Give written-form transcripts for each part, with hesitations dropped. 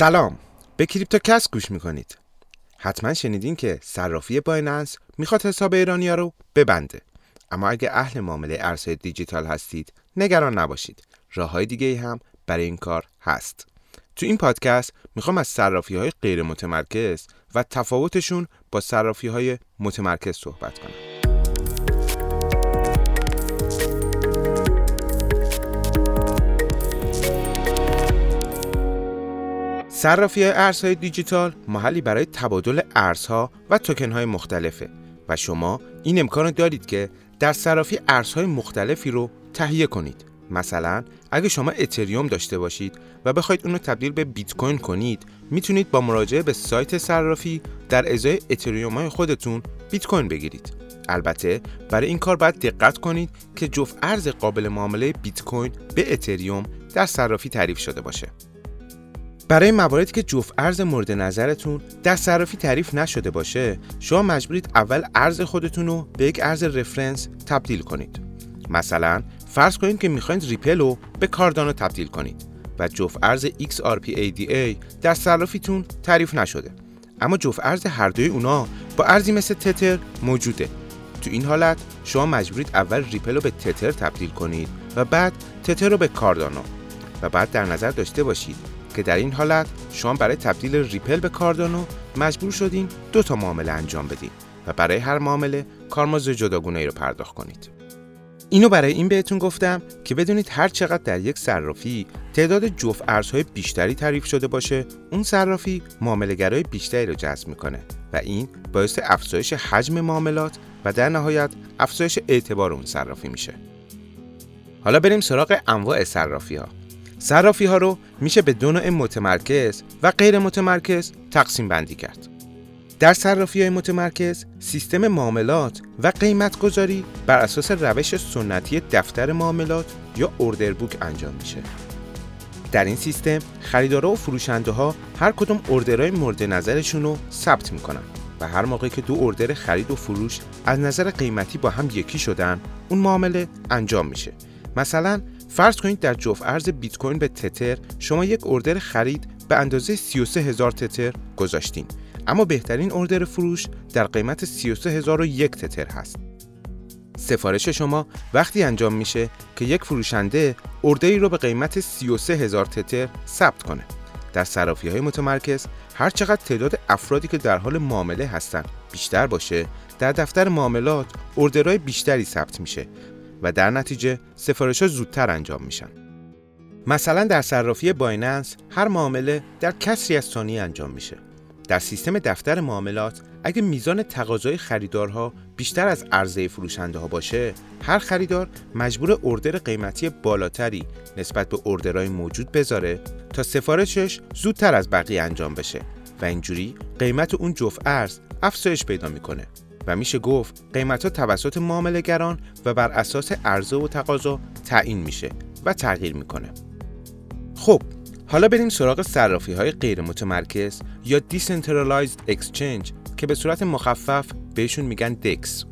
سلام، به کریپتوکست گوش میکنید. حتما شنیدین که صرافی بایننس میخواد حساب ایرانیا رو ببنده. اما اگه اهل معامله ارزهای دیجیتال هستید نگران نباشید، راههای دیگه‌ای هم برای این کار هست. تو این پادکست میخوام از صرافی‌های غیر متمرکز و تفاوتشون با صرافی‌های متمرکز صحبت کنم. صرافی‌های ارزهای دیجیتال محلی برای تبادل ارزها و توکن‌های مختلفه و شما این امکان رو دارید که در صرافی ارزهای مختلفی رو تهیه کنید. مثلا اگه شما اتریوم داشته باشید و بخواید اون رو تبدیل به بیتکوین کنید، میتونید با مراجعه به سایت صرافی در ازای اتریوم‌های خودتون بیتکوین بگیرید. البته برای این کار باید دقت کنید که جفت ارز قابل معامله بیتکوین به اتریوم در صرافی تعریف شده باشه. برای مواردی که جفت ارز مورد نظرتون در صرافی تعریف نشده باشه، شما مجبورید اول ارز خودتون رو به یک ارز رفرنس تبدیل کنید. مثلا فرض کنید که میخواید ریپل رو به کاردانو تبدیل کنید و جفت ارز XRPADA در صرافیتون تعریف نشده، اما جفت ارز هر دوی اونا با ارزی مثل تتر موجوده. تو این حالت شما مجبورید اول ریپل رو به تتر تبدیل کنید و بعد تتر رو به کاردانو. و بعد در نظر داشته باشید که در این حالت شما برای تبدیل ریپل به کاردانو مجبور شدین دو تا معامله انجام بدین و برای هر معامله کارمزد جداگونه‌ای رو پرداخت کنید. اینو برای این بهتون گفتم که بدونید هر چقدر در یک صرافی تعداد جفت ارزهای بیشتری تعریف شده باشه، اون صرافی معامله‌گرای بیشتری رو جذب میکنه و این باعث افزایش حجم معاملات و در نهایت افزایش اعتبار اون صرافی میشه. حالا بریم سراغ انواع صرافی‌ها. صرافی‌ها رو میشه به دو نوع متمرکز و غیر متمرکز تقسیم بندی کرد. در صرافی‌های متمرکز سیستم معاملات و قیمت گذاری بر اساس روش سنتی دفتر معاملات یا اوردر بوک انجام میشه. در این سیستم خریدارا و فروشنده‌ها هر کدوم اوردرهای مورد نظرشون رو ثبت میکنن و هر موقع که دو اوردر خرید و فروش از نظر قیمتی با هم یکی شدن، اون معامله انجام میشه. مثلا فرض کنید در جفت ارز بیت کوین به تتر شما یک اوردر خرید به اندازه 33000 تتر گذاشتین، اما بهترین اوردر فروش در قیمت 33001 تتر هست. سفارش شما وقتی انجام میشه که یک فروشنده اوردری رو به قیمت 33000 تتر ثبت کنه. در صرافی‌های متمرکز هر چقدر تعداد افرادی که در حال معامله هستن بیشتر باشه، در دفتر معاملات اوردرهای بیشتری ثبت میشه و در نتیجه سفارش‌ها زودتر انجام میشن. مثلا در صرافی بایننس هر معامله در کسری از ثانیه انجام میشه. در سیستم دفتر معاملات اگه میزان تقاضای خریدارها بیشتر از عرضه فروشنده‌ها باشه، هر خریدار مجبور اوردر قیمتی بالاتری نسبت به اوردرهای موجود بذاره تا سفارشش زودتر از بقیه انجام بشه و اینجوری قیمت اون جفت ارز افزایش پیدا میکنه. و میشه گفت قیمت‌ها توسط معامله‌گران و بر اساس عرضه و تقاضا تعیین میشه و تغییر میکنه. خب، حالا بریم سراغ صرافی‌های غیر متمرکز یا Decentralized Exchange که به صورت مخفف بهشون میگن دکس.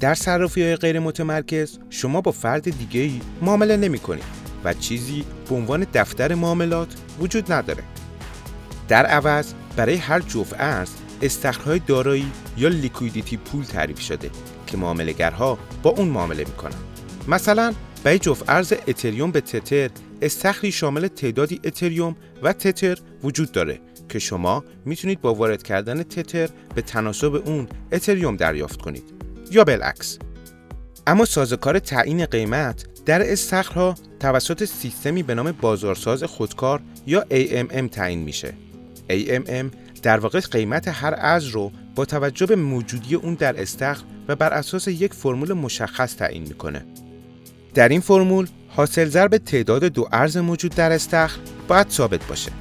در صرافی‌های غیر متمرکز شما با فرد دیگه‌ای معامله نمی‌کنید و چیزی به عنوان دفتر معاملات وجود نداره. در عوض برای هر جفت ارز استخرهای دارایی یا لیکویدیتی پول تعریف شده که معامله‌گرها با اون معامله میکنن. مثلا برای جفت ارز اتریوم به تتر استخری شامل تعدادی اتریوم و تتر وجود داره که شما میتونید با وارد کردن تتر به تناسب اون اتریوم دریافت کنید یا بالعکس. اما سازوکار تعیین قیمت در استخرها توسط سیستمی به نام بازارساز خودکار یا AMM تعیین میشه. AMM در واقع قیمت هر ارز رو با توجه به موجودی اون در استخر و بر اساس یک فرمول مشخص تعیین میکنه. در این فرمول حاصل ضرب تعداد دو ارز موجود در استخر باید ثابت باشه.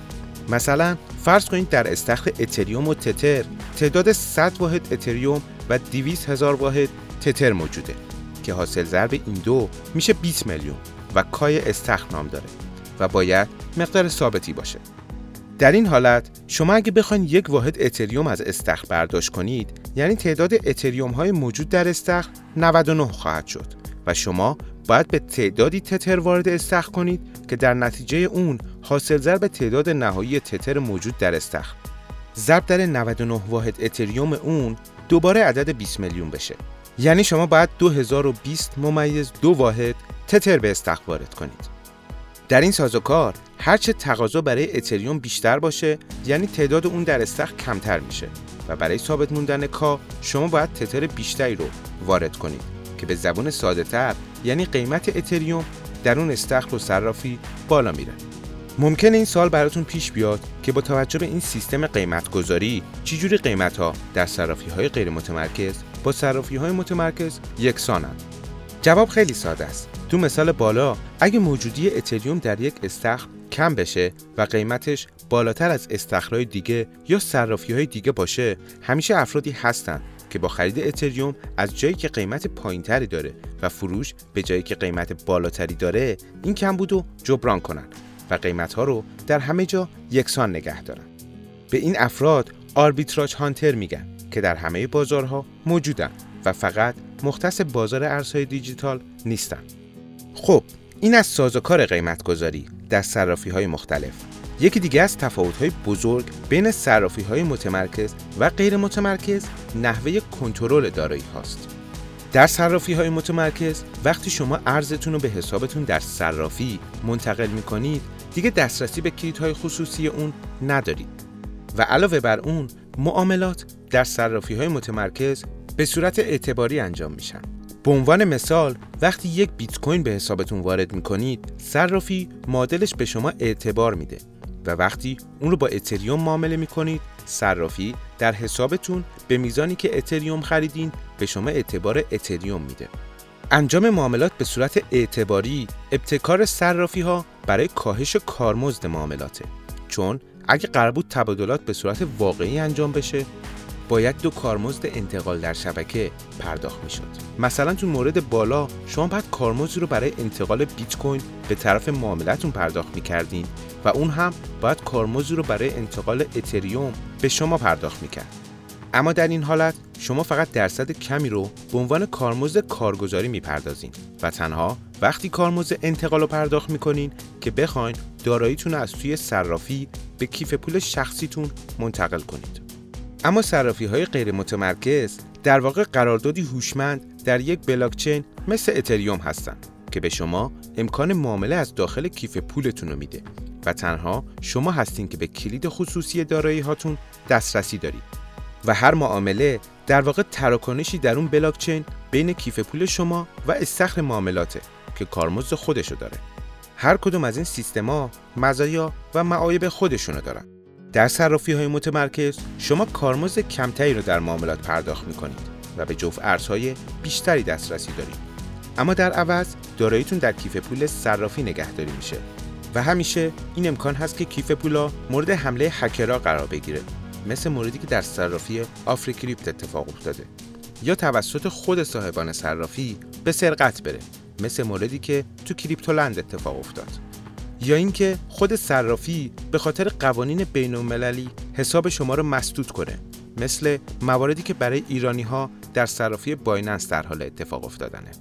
مثلا فرض کنید در استخر اتریوم و تتر تعداد 100 واحد اتریوم و 200,000 واحد تتر موجوده که حاصل ضرب این دو میشه 20 میلیون و کای استخر نام داره و باید مقدار ثابتی باشه. در این حالت شما اگه بخواین یک واحد اتریوم از استخر برداشت کنید، یعنی تعداد اتریوم های موجود در استخر 99 خواهد شد و شما باید به تعدادی تتر وارد استخر کنید که در نتیجه اون حاصل ضرب تعداد نهایی تتر موجود در استخر. ضرب در 99 واحد اتریوم اون دوباره عدد 20 میلیون بشه. یعنی شما باید 2020.2 واحد تتر به استخر وارد کنید. در این سازوکار هرچه تقاضا برای اتریوم بیشتر باشه، یعنی تعداد اون در استخر کمتر میشه و برای ثابت موندن کا شما باید تتر بیشتری رو وارد کنید که به زبان ساده‌تر یعنی قیمت اتریوم در اون استخر و صرافی بالا میره. ممکنه این سال براتون پیش بیاد که با توجه به این سیستم قیمت‌گذاری چجوری قیمت‌ها در صرافی‌های غیر متمرکز با صرافی‌های متمرکز یکسانند. جواب خیلی ساده است. تو مثال بالا اگه موجودی اتریوم در یک استخر کم بشه و قیمتش بالاتر از استخرهای دیگه یا صرافی‌های دیگه باشه، همیشه افرادی هستن که با خرید اتریوم از جایی که قیمت پایینتری داره و فروش به جایی که قیمت بالاتری داره این کمبود رو جبران کنن و قیمت‌ها رو در همه جا یکسان نگه دارن. به این افراد آربیتراژ هانتر میگن که در همه بازارها موجودن و فقط مختص بازار ارزهای دیجیتال نیستن. خب این از سازوکار قیمت‌گذاری در صرافی‌های مختلف. یکی دیگه از تفاوت‌های بزرگ بین صرافی‌های متمرکز و غیر متمرکز نحوه کنترل دارایی هاست. در صرافی‌های متمرکز وقتی شما ارزتون رو به حسابتون در صرافی منتقل می‌کنید، دیگه دسترسی به کلیدهای خصوصی اون ندارید. و علاوه بر اون، معاملات در صرافی‌های متمرکز به صورت اعتباری انجام میشن. به عنوان مثال، وقتی یک بیت کوین به حسابتون وارد می‌کنید، صرافی معادلش به شما اعتبار میده و وقتی اون رو با اتریوم معامله می‌کنید، صرافی در حسابتون به میزانی که اتریوم خریدین به شما اعتبار اتریوم میده. انجام معاملات به صورت اعتباری ابتکار صرافی‌ها برای کاهش کارمزد معاملاته. چون اگه قرار بود تبادلات به صورت واقعی انجام بشه، باید دو کارمزد انتقال در شبکه پرداخت میشد. مثلا تو مورد بالا شما باید کارمزدی رو برای انتقال بیت کوین به طرف معاملتون پرداخت میکردین و اون هم باید کارمزدی رو برای انتقال اتریوم به شما پرداخت میکرد. اما در این حالت شما فقط درصد کمی رو به عنوان کارمزد کارگزاری میپردازین و تنها وقتی کارمزد انتقال رو پرداخت میکنین که بخواین داراییتون از توی صرافی به کیف پول شخصیتون منتقل کنید. اما صرافی‌های غیر متمرکز در واقع قراردادی هوشمند در یک بلاکچین مثل اتریوم هستند که به شما امکان معامله از داخل کیف پولتون رو میده و تنها شما هستین که به کلید خصوصی دارایی هاتون دسترسی دارید و هر معامله در واقع تراکنشی در اون بلاکچین بین کیف پول شما و استخر معاملاته که کارمزد خودشو داره. هر کدوم از این سیستما مزایا و معایب خودشونو دارن. در صرافی‌های متمرکز شما کارمزد کمتری رو در معاملات پرداخت می‌کنید و به جفت ارزهای بیشتری دسترسی دارید. اما در عوض داراییتون در کیف پول صرافی نگهداری میشه و همیشه این امکان هست که کیف پولا مورد حمله هکرها قرار بگیره، مثل موردی که در صرافی آفرکریپت اتفاق افتاده، یا توسط خود صاحبان صرافی به سرقت بره، مثل موردی که تو کریپتولند اتفاق افتاد، یا اینکه خود صرافی به خاطر قوانین بین‌المللی حساب شما رو مسدود کنه، مثل مواردی که برای ایرانی‌ها در صرافی بایننس در حال اتفاق افتادنه.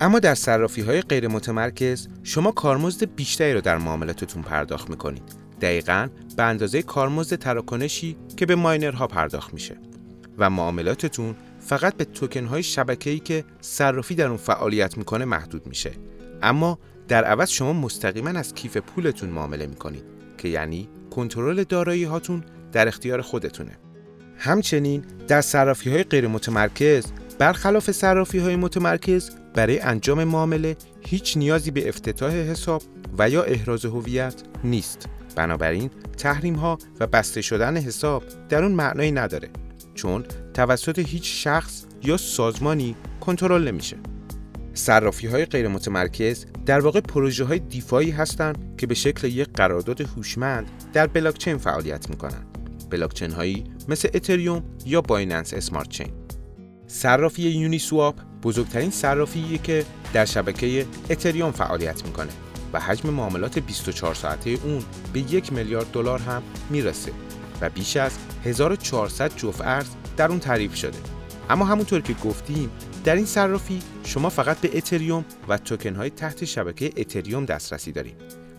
اما در صرافی‌های غیر متمرکز شما کارمزد بیشتری رو در معاملاتتون پرداخت می‌کنید، دقیقاً به اندازه کارمزد تراکنشی که به ماینرها پرداخت میشه و معاملاتتون فقط به توکن‌های شبکه‌ای که صرافی در اون فعالیت می‌کنه محدود میشه. اما در عوض شما مستقیما از کیف پولتون معامله میکنید که یعنی کنترل دارایی هاتون در اختیار خودتونه. همچنین در صرافی های غیر متمرکز برخلاف صرافی های متمرکز برای انجام معامله هیچ نیازی به افتتاح حساب و یا احراز هویت نیست. بنابراین تحریم ها و بسته شدن حساب در اون معنایی نداره، چون توسط هیچ شخص یا سازمانی کنترل نمیشه. صرافی‌های غیر متمرکز در واقع پروژه‌های دیفایی هستند که به شکل یک قرارداد هوشمند در بلاکچین فعالیت می‌کنند. بلاکچین‌هایی مثل اتریوم یا بایننس اسمارت چین. صرافی یونی سوآپ بزرگترین صرافیه که در شبکه اتریوم فعالیت می‌کنه و حجم معاملات 24 ساعته اون به $1 میلیارد هم میرسه و بیش از 1400 جفت ارز در اون تعریف شده. اما همونطور که گفتیم در این صرافی شما فقط به اتریوم و توکن‌های تحت شبکه اتریوم دسترسی دارید.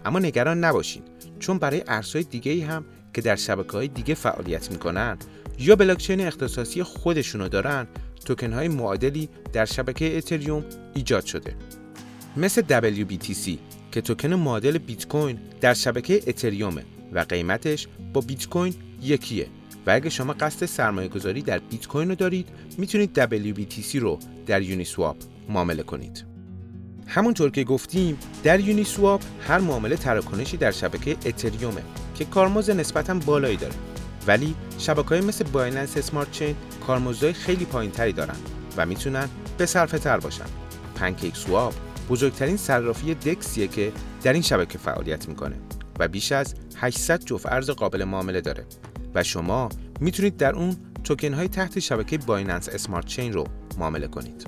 اما نگران نباشین چون برای ارزهای دیگه‌ای هم که در شبکه‌های دیگه فعالیت می‌کنن یا بلاکچین اختصاصی خودشونو دارن، توکن‌های معادلی در شبکه اتریوم ایجاد شده. مثل WBTC که توکن معادل بیتکوین در شبکه اتریومه و قیمتش با بیتکوین یکیه. و اگه شما قصد سرمایه‌گذاری در بیتکوین رو دارید، میتونید WBTC رو در یونی سوآپ معامله کنید. همونطور که گفتیم، در یونی سوآپ هر معامله تراکنشی در شبکه اتریومه که کارمزد نسبتاً بالایی داره. ولی شبکه‌های مثل بایننس اسمارت چین کارمزدهای خیلی پایین‌تری دارن و میتونن به‌صرفه‌تر باشن. پنکیک سوآپ بزرگترین صرافی دکسیه که در این شبکه فعالیت میکنه و بیش از 800 جفت ارز قابل معامله داره و شما میتونید در اون توکن‌های تحت شبکه بایننس اسمارت چین رو معامله کنید.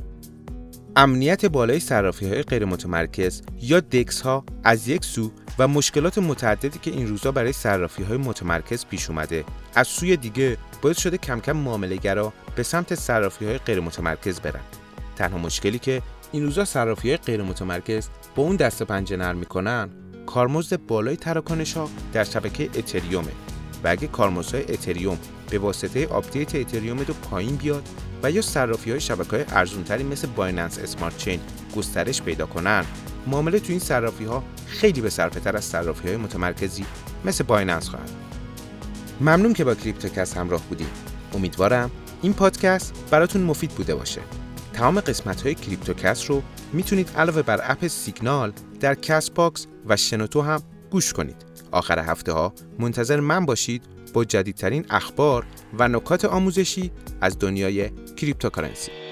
امنیت بالای صرافی‌های غیر متمرکز یا دکس ها از یک سو و مشکلات متعددی که این روزا برای صرافی‌های متمرکز پیش اومده از سوی دیگه باعث شده کم کم معامله‌گرا به سمت صرافی‌های غیر متمرکز برن. تنها مشکلی که این روزا صرافی‌های غیر متمرکز با اون دست پنجه نرم می‌کنن کارمزد بالای تراکنش‌ها در شبکه اتریومه و اگه کارمزدهای اتریوم به واسطه آپدیت اتریوم دو پایین بیاد و یا صرافی‌های شبکه‌های ارزان‌تری مثل بایننس اسمارت چین گسترش پیدا کنن، معامله تو این صرافی‌ها خیلی به صرفه‌تر از صرافی‌های متمرکزی مثل بایننس خواهد. ممنون که با کریپتوکست همراه بودید. امیدوارم این پادکست براتون مفید بوده باشه. تمام قسمت‌های کریپتوکست رو میتونید علاوه بر اپ سیگنال در کست باکس و شنوتو هم گوش کنید. آخر هفته‌ها منتظر من باشید با جدیدترین اخبار و نکات آموزشی از دنیای کریپتوکارنسی.